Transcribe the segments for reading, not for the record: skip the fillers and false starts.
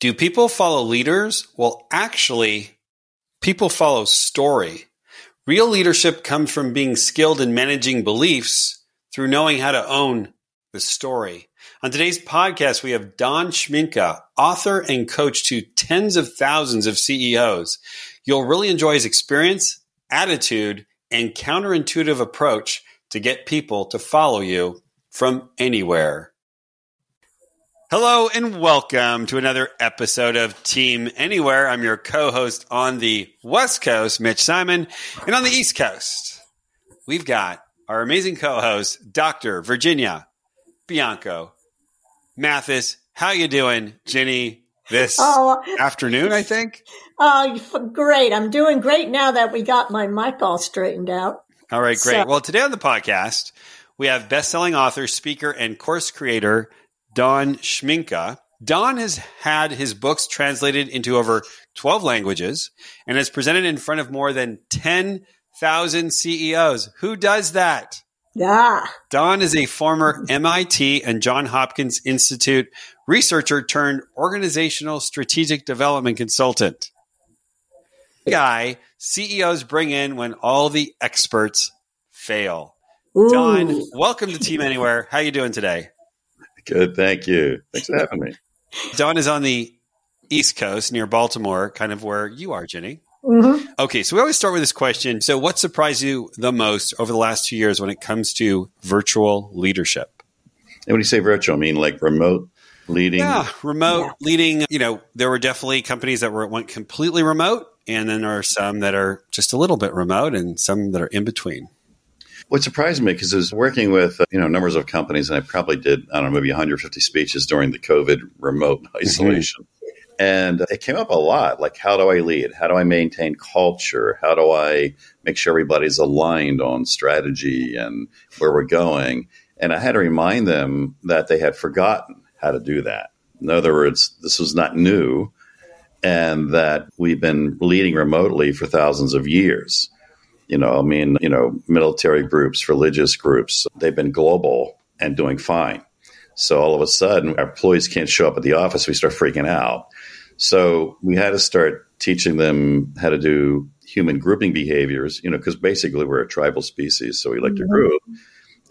Do people follow leaders? Well, actually, people follow story. Real leadership comes from being skilled in managing beliefs through knowing how to own the story. On today's podcast, we have Don Schminka, author and coach to tens of thousands of CEOs. You'll really enjoy his experience, attitude, and counterintuitive approach to get people to follow you from anywhere. Hello and welcome to another episode of Team Anywhere. I'm your co-host on the West Coast, Mitch Simon, and on the East Coast, we've got our amazing co-host, Dr. Virginia Bianco-Mathis. How you doing, Jenny, this afternoon, I think? Great. I'm doing great now that we got my mic all straightened out. All right, great. So. Well, today on the podcast, we have best-selling author, speaker, and course creator, Don Schminka. Don has had his books translated into over 12 languages and has presented in front of more than 10,000 CEOs. Who does that? Yeah. Don is a former MIT and Johns Hopkins Institute researcher turned organizational strategic development consultant. The guy CEOs bring in when all the experts fail. Ooh. Don, welcome to Team Anywhere. How are you doing today? Good, thank you. Thanks for having me. Don is on the East Coast near Baltimore, kind of where you are, Jenny. Mm-hmm. Okay, so we always start with this question. So what surprised you the most over the last 2 years when it comes to virtual leadership? And when you say virtual, I mean like remote leading? Yeah, remote leading. You know, there were definitely companies that went completely remote, and then there are some that are just a little bit remote and some that are in between. What surprised me, because I was working with numbers of companies, and I probably did, I don't know, maybe 150 speeches during the COVID remote isolation. Mm-hmm. And it came up a lot, like how do I lead? How do I maintain culture? How do I make sure everybody's aligned on strategy and where we're going? And I had to remind them that they had forgotten how to do that. In other words, this was not new, and that we've been leading remotely for thousands of years. Military groups, religious groups, they've been global and doing fine. So all of a sudden, our employees can't show up at the office. We start freaking out. So we had to start teaching them how to do human grouping behaviors, because basically we're a tribal species. So we like to group.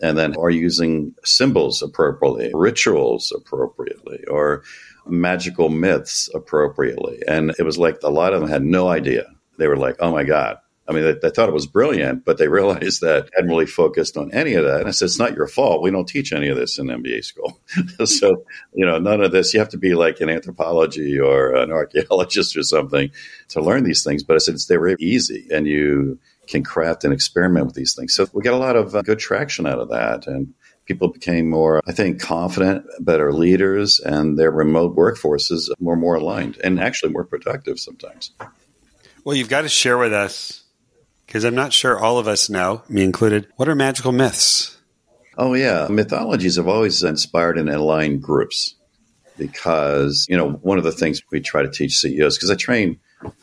And then are using symbols appropriately, rituals appropriately, or magical myths appropriately. And it was like a lot of them had no idea. They were like, oh, my God. I mean, they thought it was brilliant, but they realized that hadn't really focused on any of that. And I said, it's not your fault. We don't teach any of this in MBA school. So, none of this. You have to be like an anthropology or an archaeologist or something to learn these things. But I said, they were easy, and you can craft and experiment with these things. So we got a lot of good traction out of that. And people became more, I think, confident, better leaders, and their remote workforces were more aligned and actually more productive sometimes. Well, you've got to share with us, because I'm not sure all of us know, me included, what are magical myths? Oh, yeah. Mythologies have always inspired and aligned groups because, one of the things we try to teach CEOs, because I train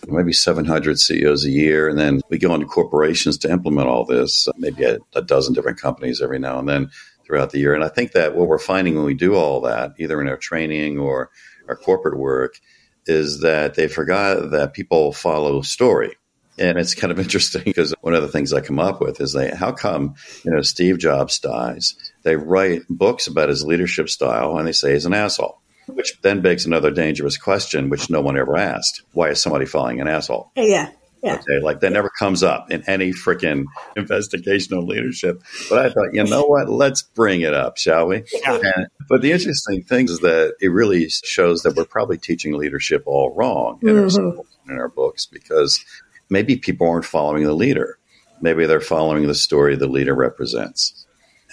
maybe 700 CEOs a year, and then we go into corporations to implement all this, maybe a dozen different companies every now and then throughout the year. And I think that what we're finding when we do all that, either in our training or our corporate work, is that they forgot that people follow story. And it's kind of interesting because one of the things I come up with is how come, Steve Jobs dies? They write books about his leadership style and they say he's an asshole, which then begs another dangerous question, which no one ever asked. Why is somebody following an asshole? Yeah. Yeah. Okay, that never comes up in any freaking investigation on leadership. But I thought, you know what? Let's bring it up, shall we? Yeah. But the interesting thing is that it really shows that we're probably teaching leadership all wrong in our schools and in our books, because maybe people aren't following the leader. Maybe they're following the story the leader represents.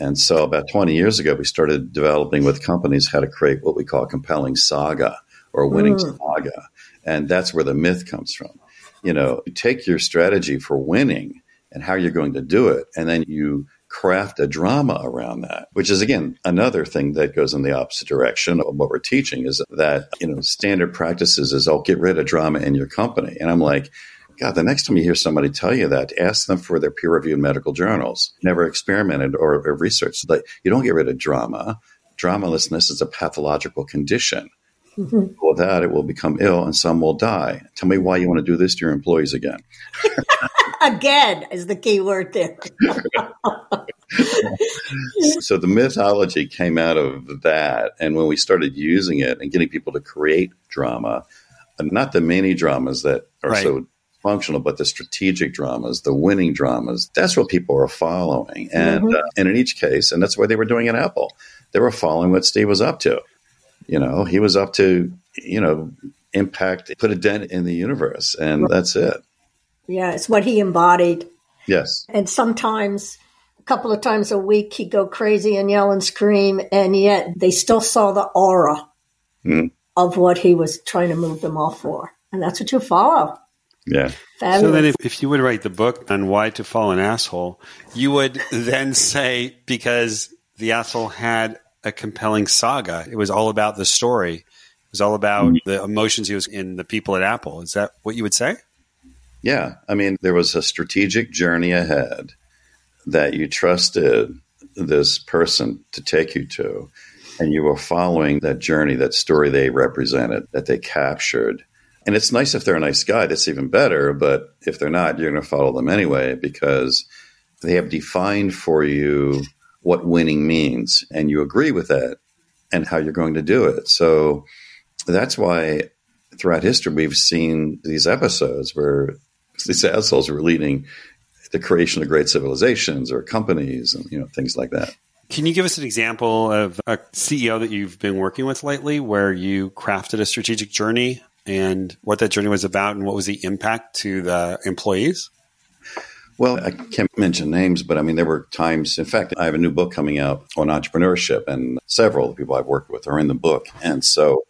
And so about 20 years ago, we started developing with companies how to create what we call compelling saga or winning saga. And that's where the myth comes from. You know, you take your strategy for winning and how you're going to do it, and then you craft a drama around that, which is, again, another thing that goes in the opposite direction of what we're teaching is that, you know, standard practices is, oh, get rid of drama in your company. And I'm like, God, the next time you hear somebody tell you that, ask them for their peer-reviewed medical journals. Never experimented or researched. Like, you don't get rid of drama. Dramalessness is a pathological condition. Mm-hmm. Without it will become ill and some will die. Tell me why you want to do this to your employees again. Again is the key word there. So the mythology came out of that. And when we started using it and getting people to create drama, not the mini dramas that are so functional, but the strategic dramas, the winning dramas, that's what people are following. And, and in each case, and that's why they were doing at Apple. They were following what Steve was up to. You know, he was up to, you know, impact, put a dent in the universe, and that's it. Yeah, it's what he embodied. Yes. And sometimes, a couple of times a week, he'd go crazy and yell and scream, and yet they still saw the aura of what he was trying to move them all for. And that's what you follow. Yeah. Fabulous. So then if you would write the book on why to follow an asshole, you would then say, because the asshole had a compelling saga. It was all about the story. It was all about the emotions he was in, the people at Apple. Is that what you would say? Yeah. I mean, there was a strategic journey ahead that you trusted this person to take you to, and you were following that journey, that story they represented, that they captured. And it's nice if they're a nice guy, that's even better. But if they're not, you're going to follow them anyway, because they have defined for you what winning means, and you agree with that and how you're going to do it. So that's why throughout history, we've seen these episodes where these assholes were leading the creation of great civilizations or companies and, you know, things like that. Can you give us an example of a CEO that you've been working with lately where you crafted a strategic journey and what that journey was about and what was the impact to the employees? Well, I can't mention names, but I mean, there were times, in fact, I have a new book coming out on entrepreneurship, and several of the people I've worked with are in the book. And so,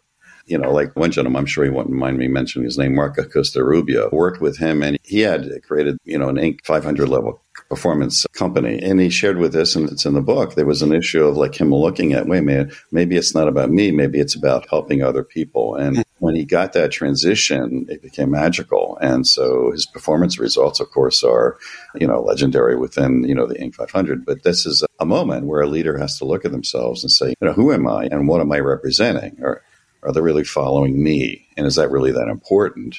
you know, like one gentleman, I'm sure he wouldn't mind me mentioning his name, Marco Costa Rubio, worked with him, and he had created, you know, an Inc. 500 level performance company. And he shared with us, and it's in the book, there was an issue of like him looking at, wait a minute, maybe it's not about me, maybe it's about helping other people. And when he got that transition, it became magical. And so his performance results, of course, are, you know, legendary within, you know, the Inc. 500. But this is a moment where a leader has to look at themselves and say, you know, who am I and what am I representing? Or are they really following me? And is that really that important?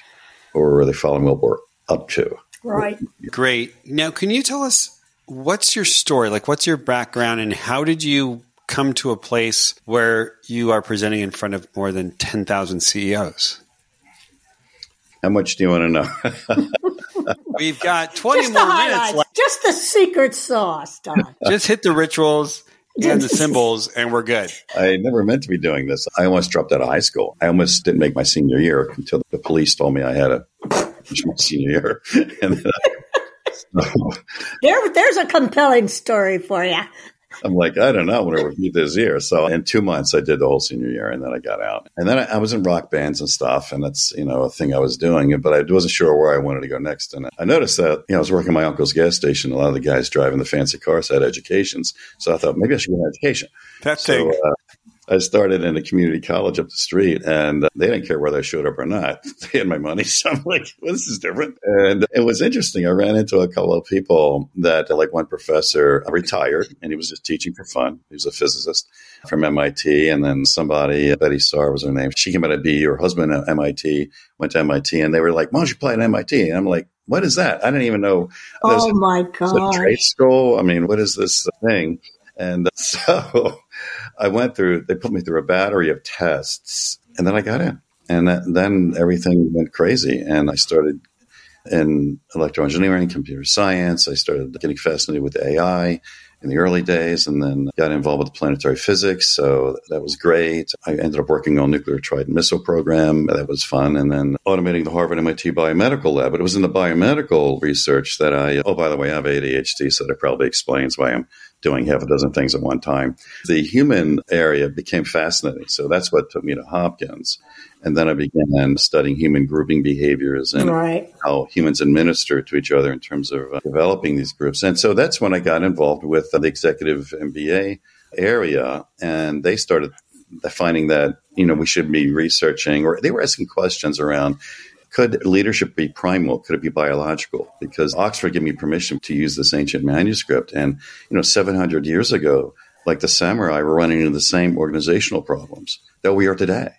Or are they following what we're up to? Right. Great. Now, can you tell us what's your story? Like, what's your background and how did you come to a place where you are presenting in front of more than 10,000 CEOs? How much do you want to know? We've got 20 just more minutes left. Just the secret sauce, Don. Just hit the rituals and the symbols, and we're good. I never meant to be doing this. I almost dropped out of high school. I almost didn't make my senior year until the police told me I had a my senior year. And then there's a compelling story for you. I'm like, I don't know, I'm going to repeat this year. So in 2 months, I did the whole senior year, and then I got out. And then I was in rock bands and stuff, and that's, you know, a thing I was doing, but I wasn't sure where I wanted to go next. And I noticed that, you know, I was working at my uncle's gas station. A lot of the guys driving the fancy cars had educations. So I thought, maybe I should get an education. I started in a community college up the street, and they didn't care whether I showed up or not. They had my money. So I'm like, well, this is different. And it was interesting. I ran into a couple of people that, like one professor retired, and he was just teaching for fun. He was a physicist from MIT. And then somebody, Betty Sarr was her name. She came out of BU. Her husband at MIT, went to MIT. And they were like, why don't you apply at MIT? And I'm like, what is that? I didn't even know. Oh, my God. Trade school? I mean, what is this thing? And so I went through, they put me through a battery of tests, and then I got in. And then everything went crazy. And I started in electrical engineering, computer science. I started getting fascinated with AI in the early days, and then got involved with planetary physics. So that was great. I ended up working on nuclear trident missile program. That was fun. And then automating the Harvard MIT biomedical lab. But it was in the biomedical research that I, oh, by the way, I have ADHD, so that probably explains why I'm doing half a dozen things at one time. The human area became fascinating. So that's what took me to Hopkins. And then I began studying human grouping behaviors and how humans administer to each other in terms of developing these groups. And so that's when I got involved with the executive MBA area. And they started finding that, you know, we should be researching, or they were asking questions around, could leadership be primal? Could it be biological? Because Oxford gave me permission to use this ancient manuscript. And, you know, 700 years ago, like the samurai were running into the same organizational problems that we are today.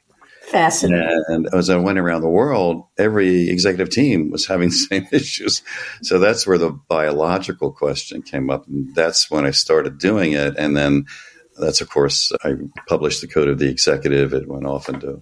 Fascinating. And as I went around the world, every executive team was having the same issues. So that's where the biological question came up. And that's when I started doing it. And then that's, of course, I published The Code of the Executive. It went off into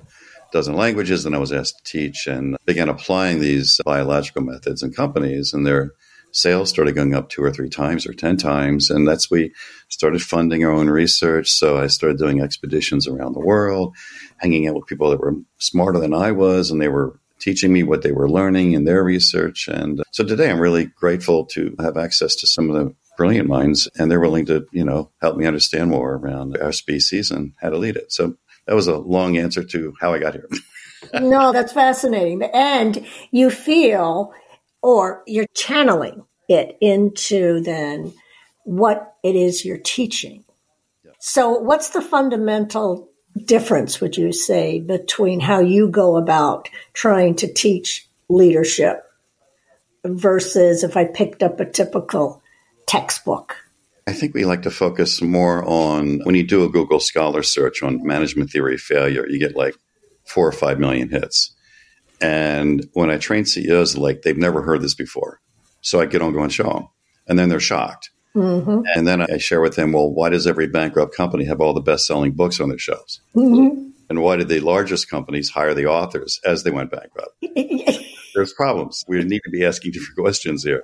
dozen languages, and I was asked to teach and began applying these biological methods in companies, and their sales started going up 2 or 3 times or 10 times. And that's, we started funding our own research. So I started doing expeditions around the world, hanging out with people that were smarter than I was, and they were teaching me what they were learning in their research. And so today I'm really grateful to have access to some of the brilliant minds, and they're willing to, you know, help me understand more around our species and how to lead it. So that was a long answer to how I got here. No, that's fascinating. And you feel, or you're channeling it into then what it is you're teaching. Yeah. So what's the fundamental difference, would you say, between how you go about trying to teach leadership versus if I picked up a typical textbook? I think we like to focus more on, when you do a Google Scholar search on management theory failure, you get like 4 or 5 million hits. And when I train CEOs, like, they've never heard this before. So I get on, go and show them. And then they're shocked. Mm-hmm. And then I share with them, well, why does every bankrupt company have all the best-selling books on their shelves? Mm-hmm. And why did the largest companies hire the authors as they went bankrupt? There's problems. We need to be asking different questions here.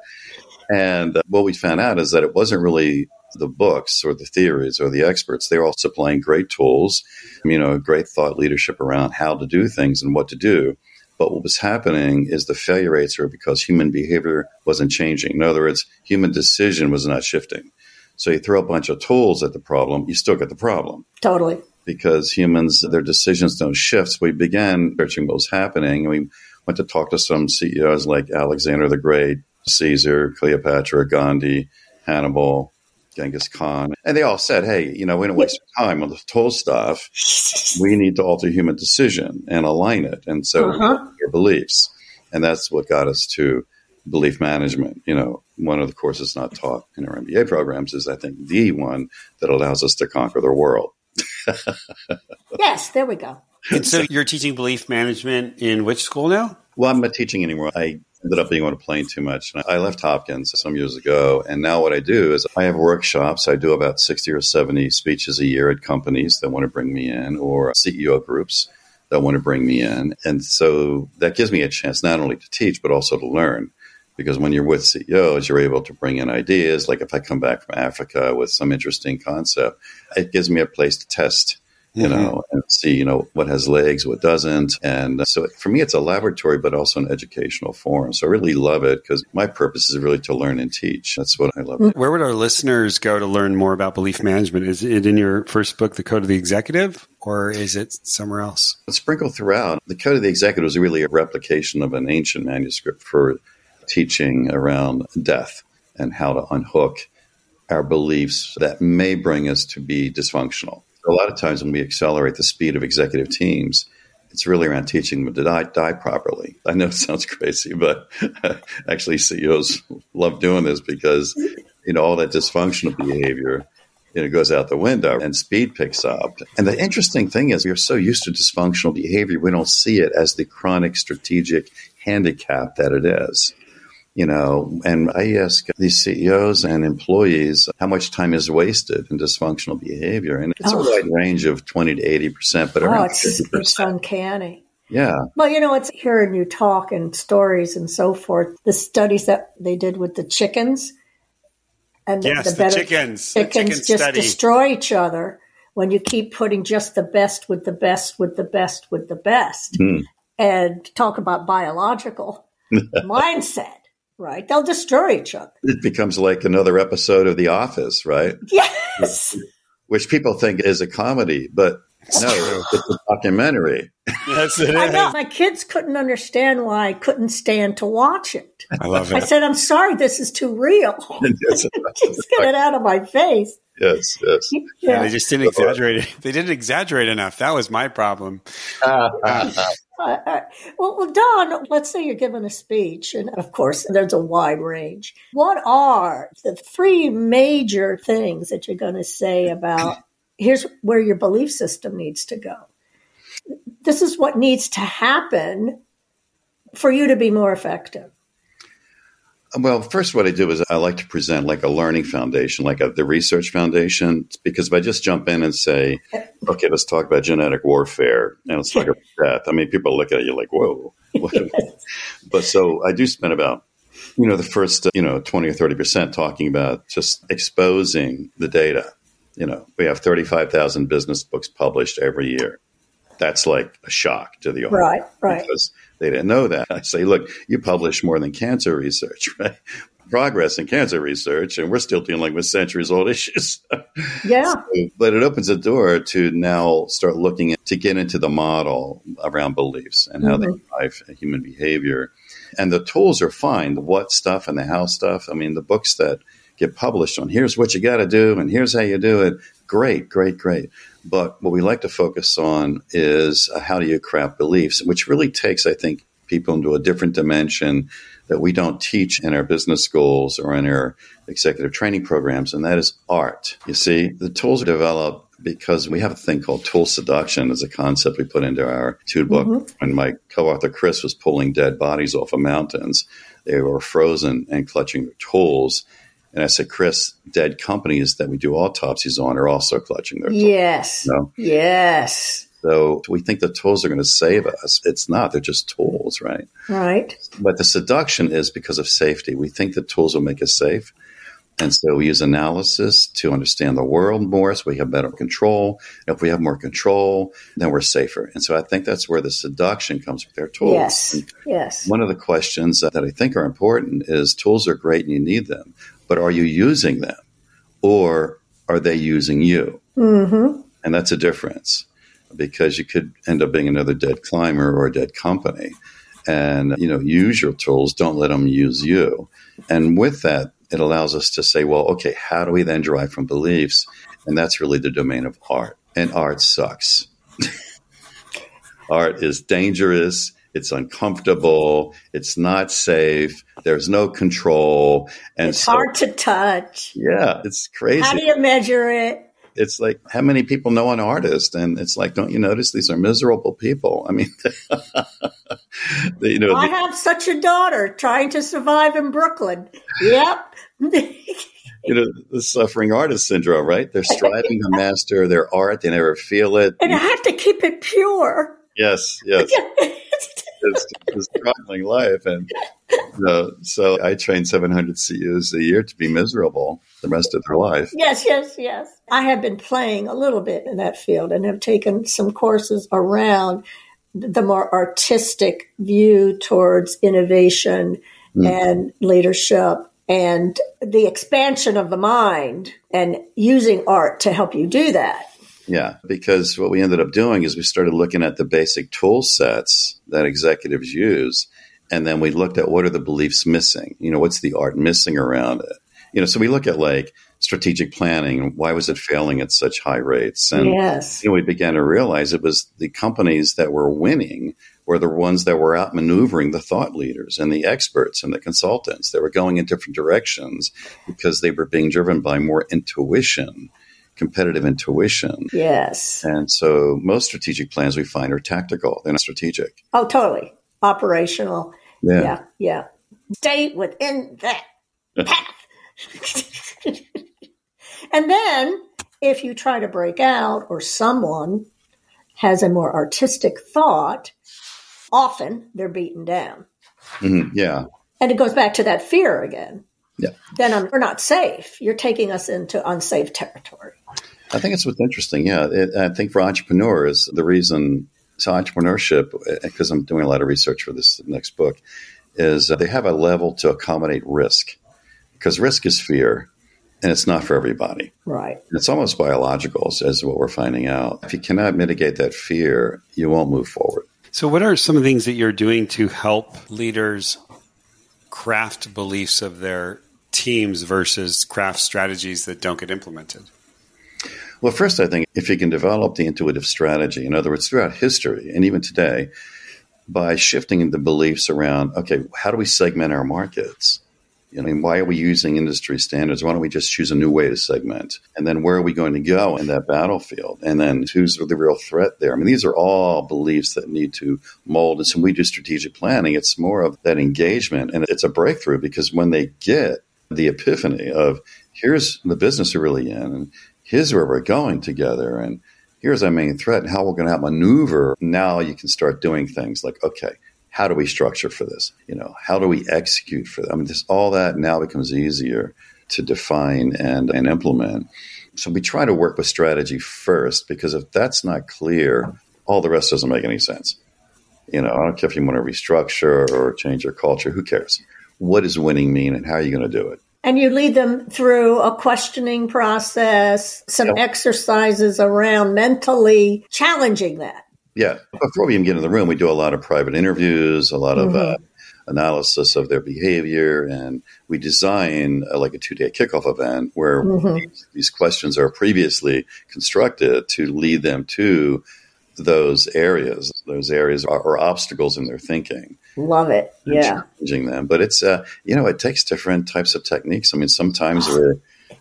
And what we found out is that it wasn't really the books or the theories or the experts. They were all supplying great tools, you know, great thought leadership around how to do things and what to do. But what was happening is the failure rates were because human behavior wasn't changing. In other words, human decision was not shifting. So you throw a bunch of tools at the problem, you still get the problem. Totally. Because humans, their decisions don't shift. So we began searching what was happening. And we went to talk to some CEOs like Alexander the Great, Caesar, Cleopatra, Gandhi, Hannibal, Genghis Khan. And they all said, hey, you know, we don't waste time on the toll stuff. We need to alter human decision and align it. And so your beliefs. And that's what got us to belief management. You know, one of the courses not taught in our MBA programs is, I think, the one that allows us to conquer the world. Yes, there we go. And so you're teaching belief management in which school now? Well, I'm not teaching anymore. I ended up being on a plane too much. I left Hopkins some years ago. And now what I do is I have workshops. I do about 60 or 70 speeches a year at companies that want to bring me in, or CEO groups that want to bring me in. And so that gives me a chance not only to teach, but also to learn. Because when you're with CEOs, you're able to bring in ideas. Like if I come back from Africa with some interesting concept, it gives me a place to test, you know, and see, you know, what has legs, what doesn't. And so for me, it's a laboratory, but also an educational forum. So I really love it because my purpose is really to learn and teach. That's what I love. Where would our listeners go to learn more about belief management? Is it in your first book, The Code of the Executive, or is it somewhere else? It's sprinkled throughout. The Code of the Executive is really a replication of an ancient manuscript for teaching around death and how to unhook our beliefs that may bring us to be dysfunctional. A lot of times when we accelerate the speed of executive teams, it's really around teaching them to die properly. I know it sounds crazy, but actually CEOs love doing this because, you know, all that dysfunctional behavior, you know, goes out the window and speed picks up. And the interesting thing is we're so used to dysfunctional behavior, we don't see it as the chronic strategic handicap that it is. You know, and I ask these CEOs and employees how much time is wasted in dysfunctional behavior. And it's a wide range of 20 to 80%, but around 50%. It's uncanny. Yeah. Well, you know, it's hearing you talk and stories and so forth, the studies that they did with the chickens. And yes, the chickens just study. Destroy each other when you keep putting just the best with the best with the best with the best. And talk about biological mindset. Right. They'll destroy each other. It becomes like another episode of The Office, right? Yes. Which people think is a comedy, but no, it's a documentary. Yes, it is. I know. My kids couldn't understand why I couldn't stand to watch it. I love it. I said, I'm sorry, this is too real. Yes, just get it out of my face. Yes, yes. Yeah. And they just didn't exaggerate it. They didn't exaggerate enough. That was my problem. Well, Don, let's say you're giving a speech, and of course, there's a wide range. What are the three major things that you're going to say about here's where your belief system needs to go? This is what needs to happen for you to be more effective. Well, first, what I do is I like to present like a learning foundation, like the research foundation, because if I just jump in and say, okay, let's talk about genetic warfare and let's talk about death. I mean, people look at you like, whoa. Yes. But so I do spend about, the first, 20 or 30% talking about just exposing the data. We have 35,000 business books published every year. That's like a shock to the audience. Right. Because they didn't know that. I say, look, you publish more than cancer research, right? Progress in cancer research, and we're still dealing with centuries-old issues. Yeah. So, but it opens a door to now start looking to get into the model around beliefs and how they drive human behavior. And the tools are fine, the what stuff and the how stuff. I mean, the books that get published on here's what you got to do and here's how you do it. Great. But what we like to focus on is how do you craft beliefs, which really takes, I think, people into a different dimension that we don't teach in our business schools or in our executive training programs, and that is art. You see, the tools are developed because we have a thing called tool seduction as a concept we put into our Tude book. When my co-author Chris was pulling dead bodies off of mountains, they were frozen and clutching their tools. And I said, Chris, dead companies that we do autopsies on are also clutching their tools. Yes. Yes. So we think the tools are going to save us. It's not. They're just tools, right? Right. But the seduction is because of safety. We think the tools will make us safe. And so we use analysis to understand the world more so we have better control. If we have more control, then we're safer. And so I think that's where the seduction comes with their tools. Yes. One of the questions that I think are important is tools are great and you need them, but are you using them or are they using you? Mm-hmm. And that's a difference because you could end up being another dead climber or a dead company. And, use your tools. Don't let them use you. And with that, it allows us to say, well, okay, how do we then derive from beliefs? And that's really the domain of art. And art sucks. Art is dangerous. It's uncomfortable. It's not safe. There's no control. And it's hard to touch. Yeah, it's crazy. How do you measure it? It's like, how many people know an artist? And it's like, don't you notice these are miserable people? I mean, I have such a daughter trying to survive in Brooklyn. Yep. The suffering artist syndrome, right? They're striving to master their art. They never feel it. And I have to keep it pure. Yes. It's a struggling life. And so I train 700 CEOs a year to be miserable the rest of their life. Yes. I have been playing a little bit in that field and have taken some courses around the more artistic view towards innovation and leadership and the expansion of the mind and using art to help you do that. Yeah, because what we ended up doing is we started looking at the basic tool sets that executives use, and then we looked at what are the beliefs missing? What's the art missing around it? So we look at like strategic planning. Why was it failing at such high rates? And we began to realize it was the companies that were winning were the ones that were outmaneuvering the thought leaders and the experts and the consultants. They were going in different directions because they were being driven by more intuition. Competitive intuition. Yes. And so most strategic plans we find are tactical. They're not strategic. Oh, totally. Operational. Yeah. Stay within that path. And then if you try to break out or someone has a more artistic thought, often they're beaten down. Mm-hmm. Yeah. And it goes back to that fear again. Yeah. Then we're not safe. You're taking us into unsafe territory. I think it's what's interesting. Yeah. I think for entrepreneurs, the reason to entrepreneurship, because I'm doing a lot of research for this next book, is they have a level to accommodate risk, because risk is fear, and it's not for everybody. Right. It's almost biological, is what we're finding out. If you cannot mitigate that fear, you won't move forward. So what are some of the things that you're doing to help leaders craft beliefs of their teams versus craft strategies that don't get implemented? Well, first, I think if you can develop the intuitive strategy, in other words, throughout history and even today, by shifting the beliefs around, okay, how do we segment our markets? You know, why are we using industry standards? Why don't we just choose a new way to segment? And then where are we going to go in that battlefield? And then who's the real threat there? I mean, these are all beliefs that need to mold. And so when we do strategic planning, it's more of that engagement. And it's a breakthrough, because when they get the epiphany of here's the business we're really in, and here's where we're going together, and here's our main threat, and how we're going to outmaneuver, now you can start doing things like, okay, how do we structure for this? You know, how do we execute for that? I mean, this, all that now becomes easier to define and implement. So we try to work with strategy first, because if that's not clear, all the rest doesn't make any sense. You know, I don't care if you want to restructure or change your culture, who cares? What does winning mean, and how are you going to do it? And you lead them through a questioning process, some exercises around mentally challenging that. Yeah. Before we even get in the room, we do a lot of private interviews, a lot of analysis of their behavior. And we design like a 2-day kickoff event where these questions are previously constructed to lead them to those areas. Those areas are obstacles in their thinking. Love it. Yeah. Challenging them. But it's, you know, it takes different types of techniques. I mean, sometimes we're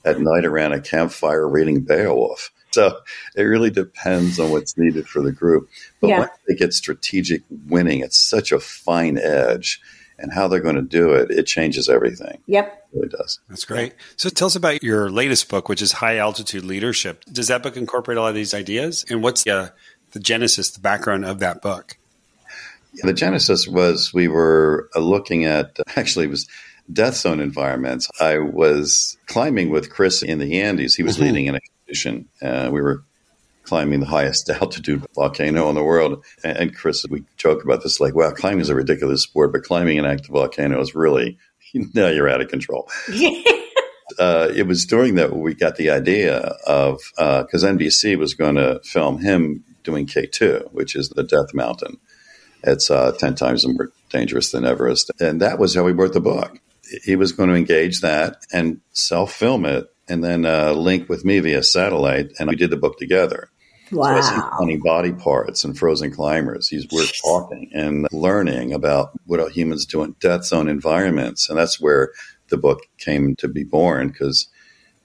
at night around a campfire reading Beowulf. So it really depends on what's needed for the group. But once they get strategic winning, it's such a fine edge, and how they're going to do it, it changes everything. Yep. It really does. That's great. So tell us about your latest book, which is High Altitude Leadership. Does that book incorporate a lot of these ideas? And what's the genesis, the background of that book? Yeah, the genesis was we were looking at, actually it was death zone environments. I was climbing with Chris in the Andes. He was leading an expedition. We were climbing the highest altitude volcano in the world. And Chris, we joke about this, like, wow, climbing is a ridiculous sport, but climbing an active volcano is really, now you're out of control. It was during that we got the idea of, because NBC was going to film him doing K2, which is the Death Mountain. It's 10 times more dangerous than Everest. And that was how we wrote the book. He was going to engage that and self-film it, and then link with me via satellite, and we did the book together. Wow. So he's finding body parts and frozen climbers. We're talking and learning about what all humans do in death zone environments. And that's where the book came to be born, because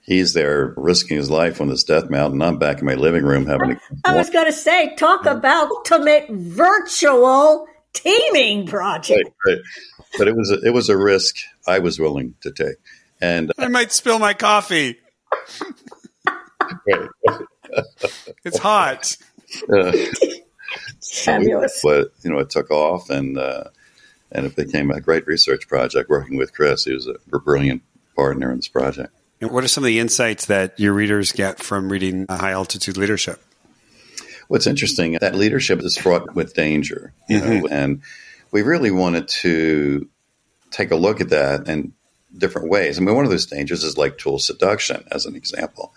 he's there risking his life on this death mountain. I'm back in my living room having I was going to say, talk about ultimate virtual teaming project. Right. But it was a risk I was willing to take. And I might spill my coffee. It's hot. Fabulous. But it took off, and it became a great research project. Working with Chris, he was a brilliant partner in this project. And what are some of the insights that your readers get from reading High Altitude Leadership? What's interesting, that leadership is fraught with danger, and we really wanted to take a look at that and different ways. I mean, one of those dangers is like tool seduction, as an example.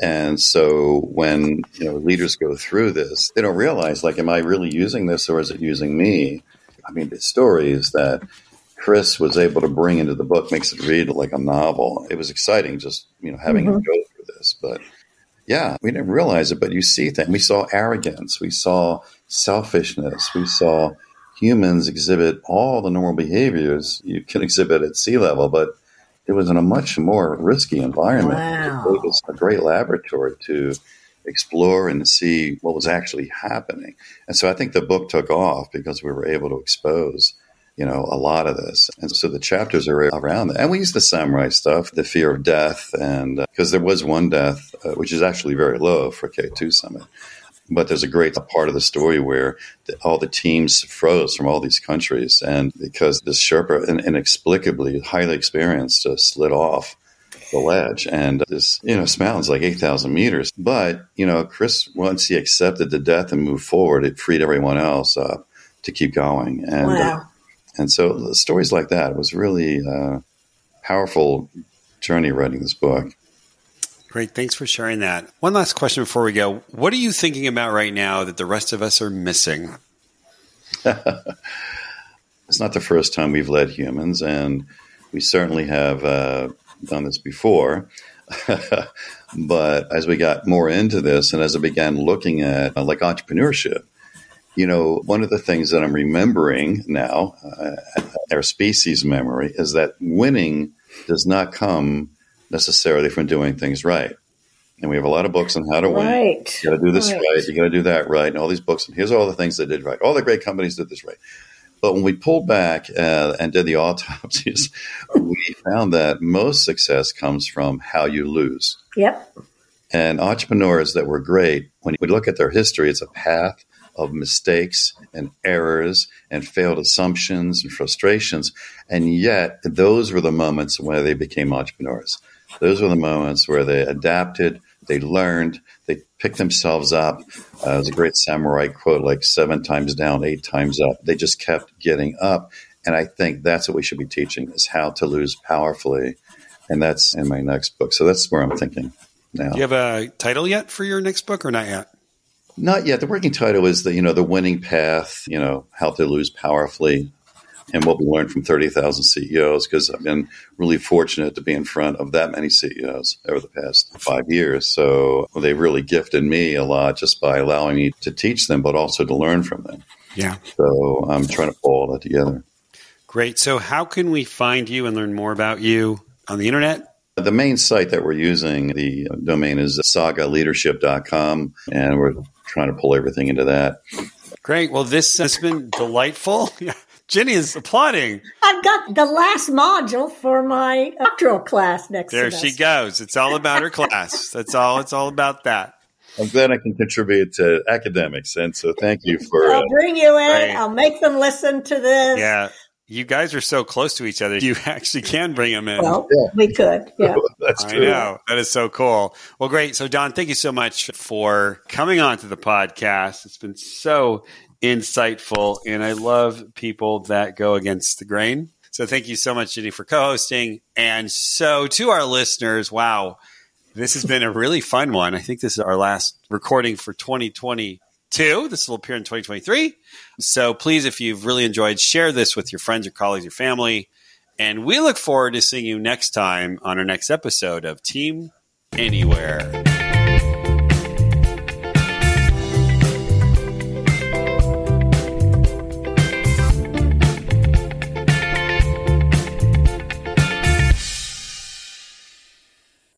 And so when leaders go through this, they don't realize, like, am I really using this, or is it using me? I mean, the stories that Chris was able to bring into the book makes it read like a novel. It was exciting, just having him go through this. But yeah, we didn't realize it, but you see things. We saw arrogance, we saw selfishness, we saw humans exhibit all the normal behaviors you can exhibit at sea level, but it was in a much more risky environment. Wow. It was a great laboratory to explore and see what was actually happening. And so I think the book took off because we were able to expose, a lot of this. And so the chapters are around that. And we used the samurai stuff, the fear of death, and because there was one death, which is actually very low for K2 Summit. But there's a great part of the story where all the teams froze from all these countries. And because this Sherpa, inexplicably, highly experienced, slid off the ledge. And this, sounds like 8,000 meters. But, Chris, once he accepted the death and moved forward, it freed everyone else up to keep going. And wow. And so stories like that, it was really a powerful journey writing this book. Great. Thanks for sharing that. One last question before we go. What are you thinking about right now that the rest of us are missing? It's not the first time we've led humans, and we certainly have done this before. But as we got more into this and as I began looking at like entrepreneurship, you know, one of the things that I'm remembering now, our species memory, is that winning does not come necessarily from doing things right. And we have a lot of books on how to win. Right. You got to do this right. You got to do that right. And all these books. And here's all the things they did right. All the great companies did this right. But when we pulled back and did the autopsies, we found that most success comes from how you lose. Yep. And entrepreneurs that were great, when we look at their history, it's a path of mistakes and errors and failed assumptions and frustrations. And yet those were the moments where they became entrepreneurs. Those were the moments where they adapted, they learned, they picked themselves up. There's a great samurai quote, like 7 times down, 8 times up. They just kept getting up. And I think that's what we should be teaching, is how to lose powerfully. And that's in my next book. So that's where I'm thinking now. Do you have a title yet for your next book or not yet? Not yet. The working title is the winning path, how to lose powerfully. And what we learned from 30,000 CEOs, because I've been really fortunate to be in front of that many CEOs over the past 5 years. So they really gifted me a lot just by allowing me to teach them, but also to learn from them. Yeah. So I'm trying to pull all that together. Great. So how can we find you and learn more about you on the internet? The main site that we're using, the domain is sagaleadership.com, and we're trying to pull everything into that. Great. Well, this has been delightful. Jenny is applauding. I've got the last module for my doctoral class next semester. There she goes. It's all about her class. That's all. It's all about that. I'm glad I can contribute to academics. And so thank you for... I'll bring you in. Right. I'll make them listen to this. Yeah. You guys are so close to each other. You actually can bring them in. Well, yeah. We could. Yeah. That's true. I know. That is so cool. Well, great. So, Don, thank you so much for coming on to the podcast. It's been so insightful, and I love people that go against the grain. So thank you so much, Jenny, for co-hosting. And so to our listeners, wow, this has been a really fun one. I think this is our last recording for 2022. This will appear in 2023. So please, if you've really enjoyed, share this with your friends, your colleagues, your family. And we look forward to seeing you next time on our next episode of Team Anywhere.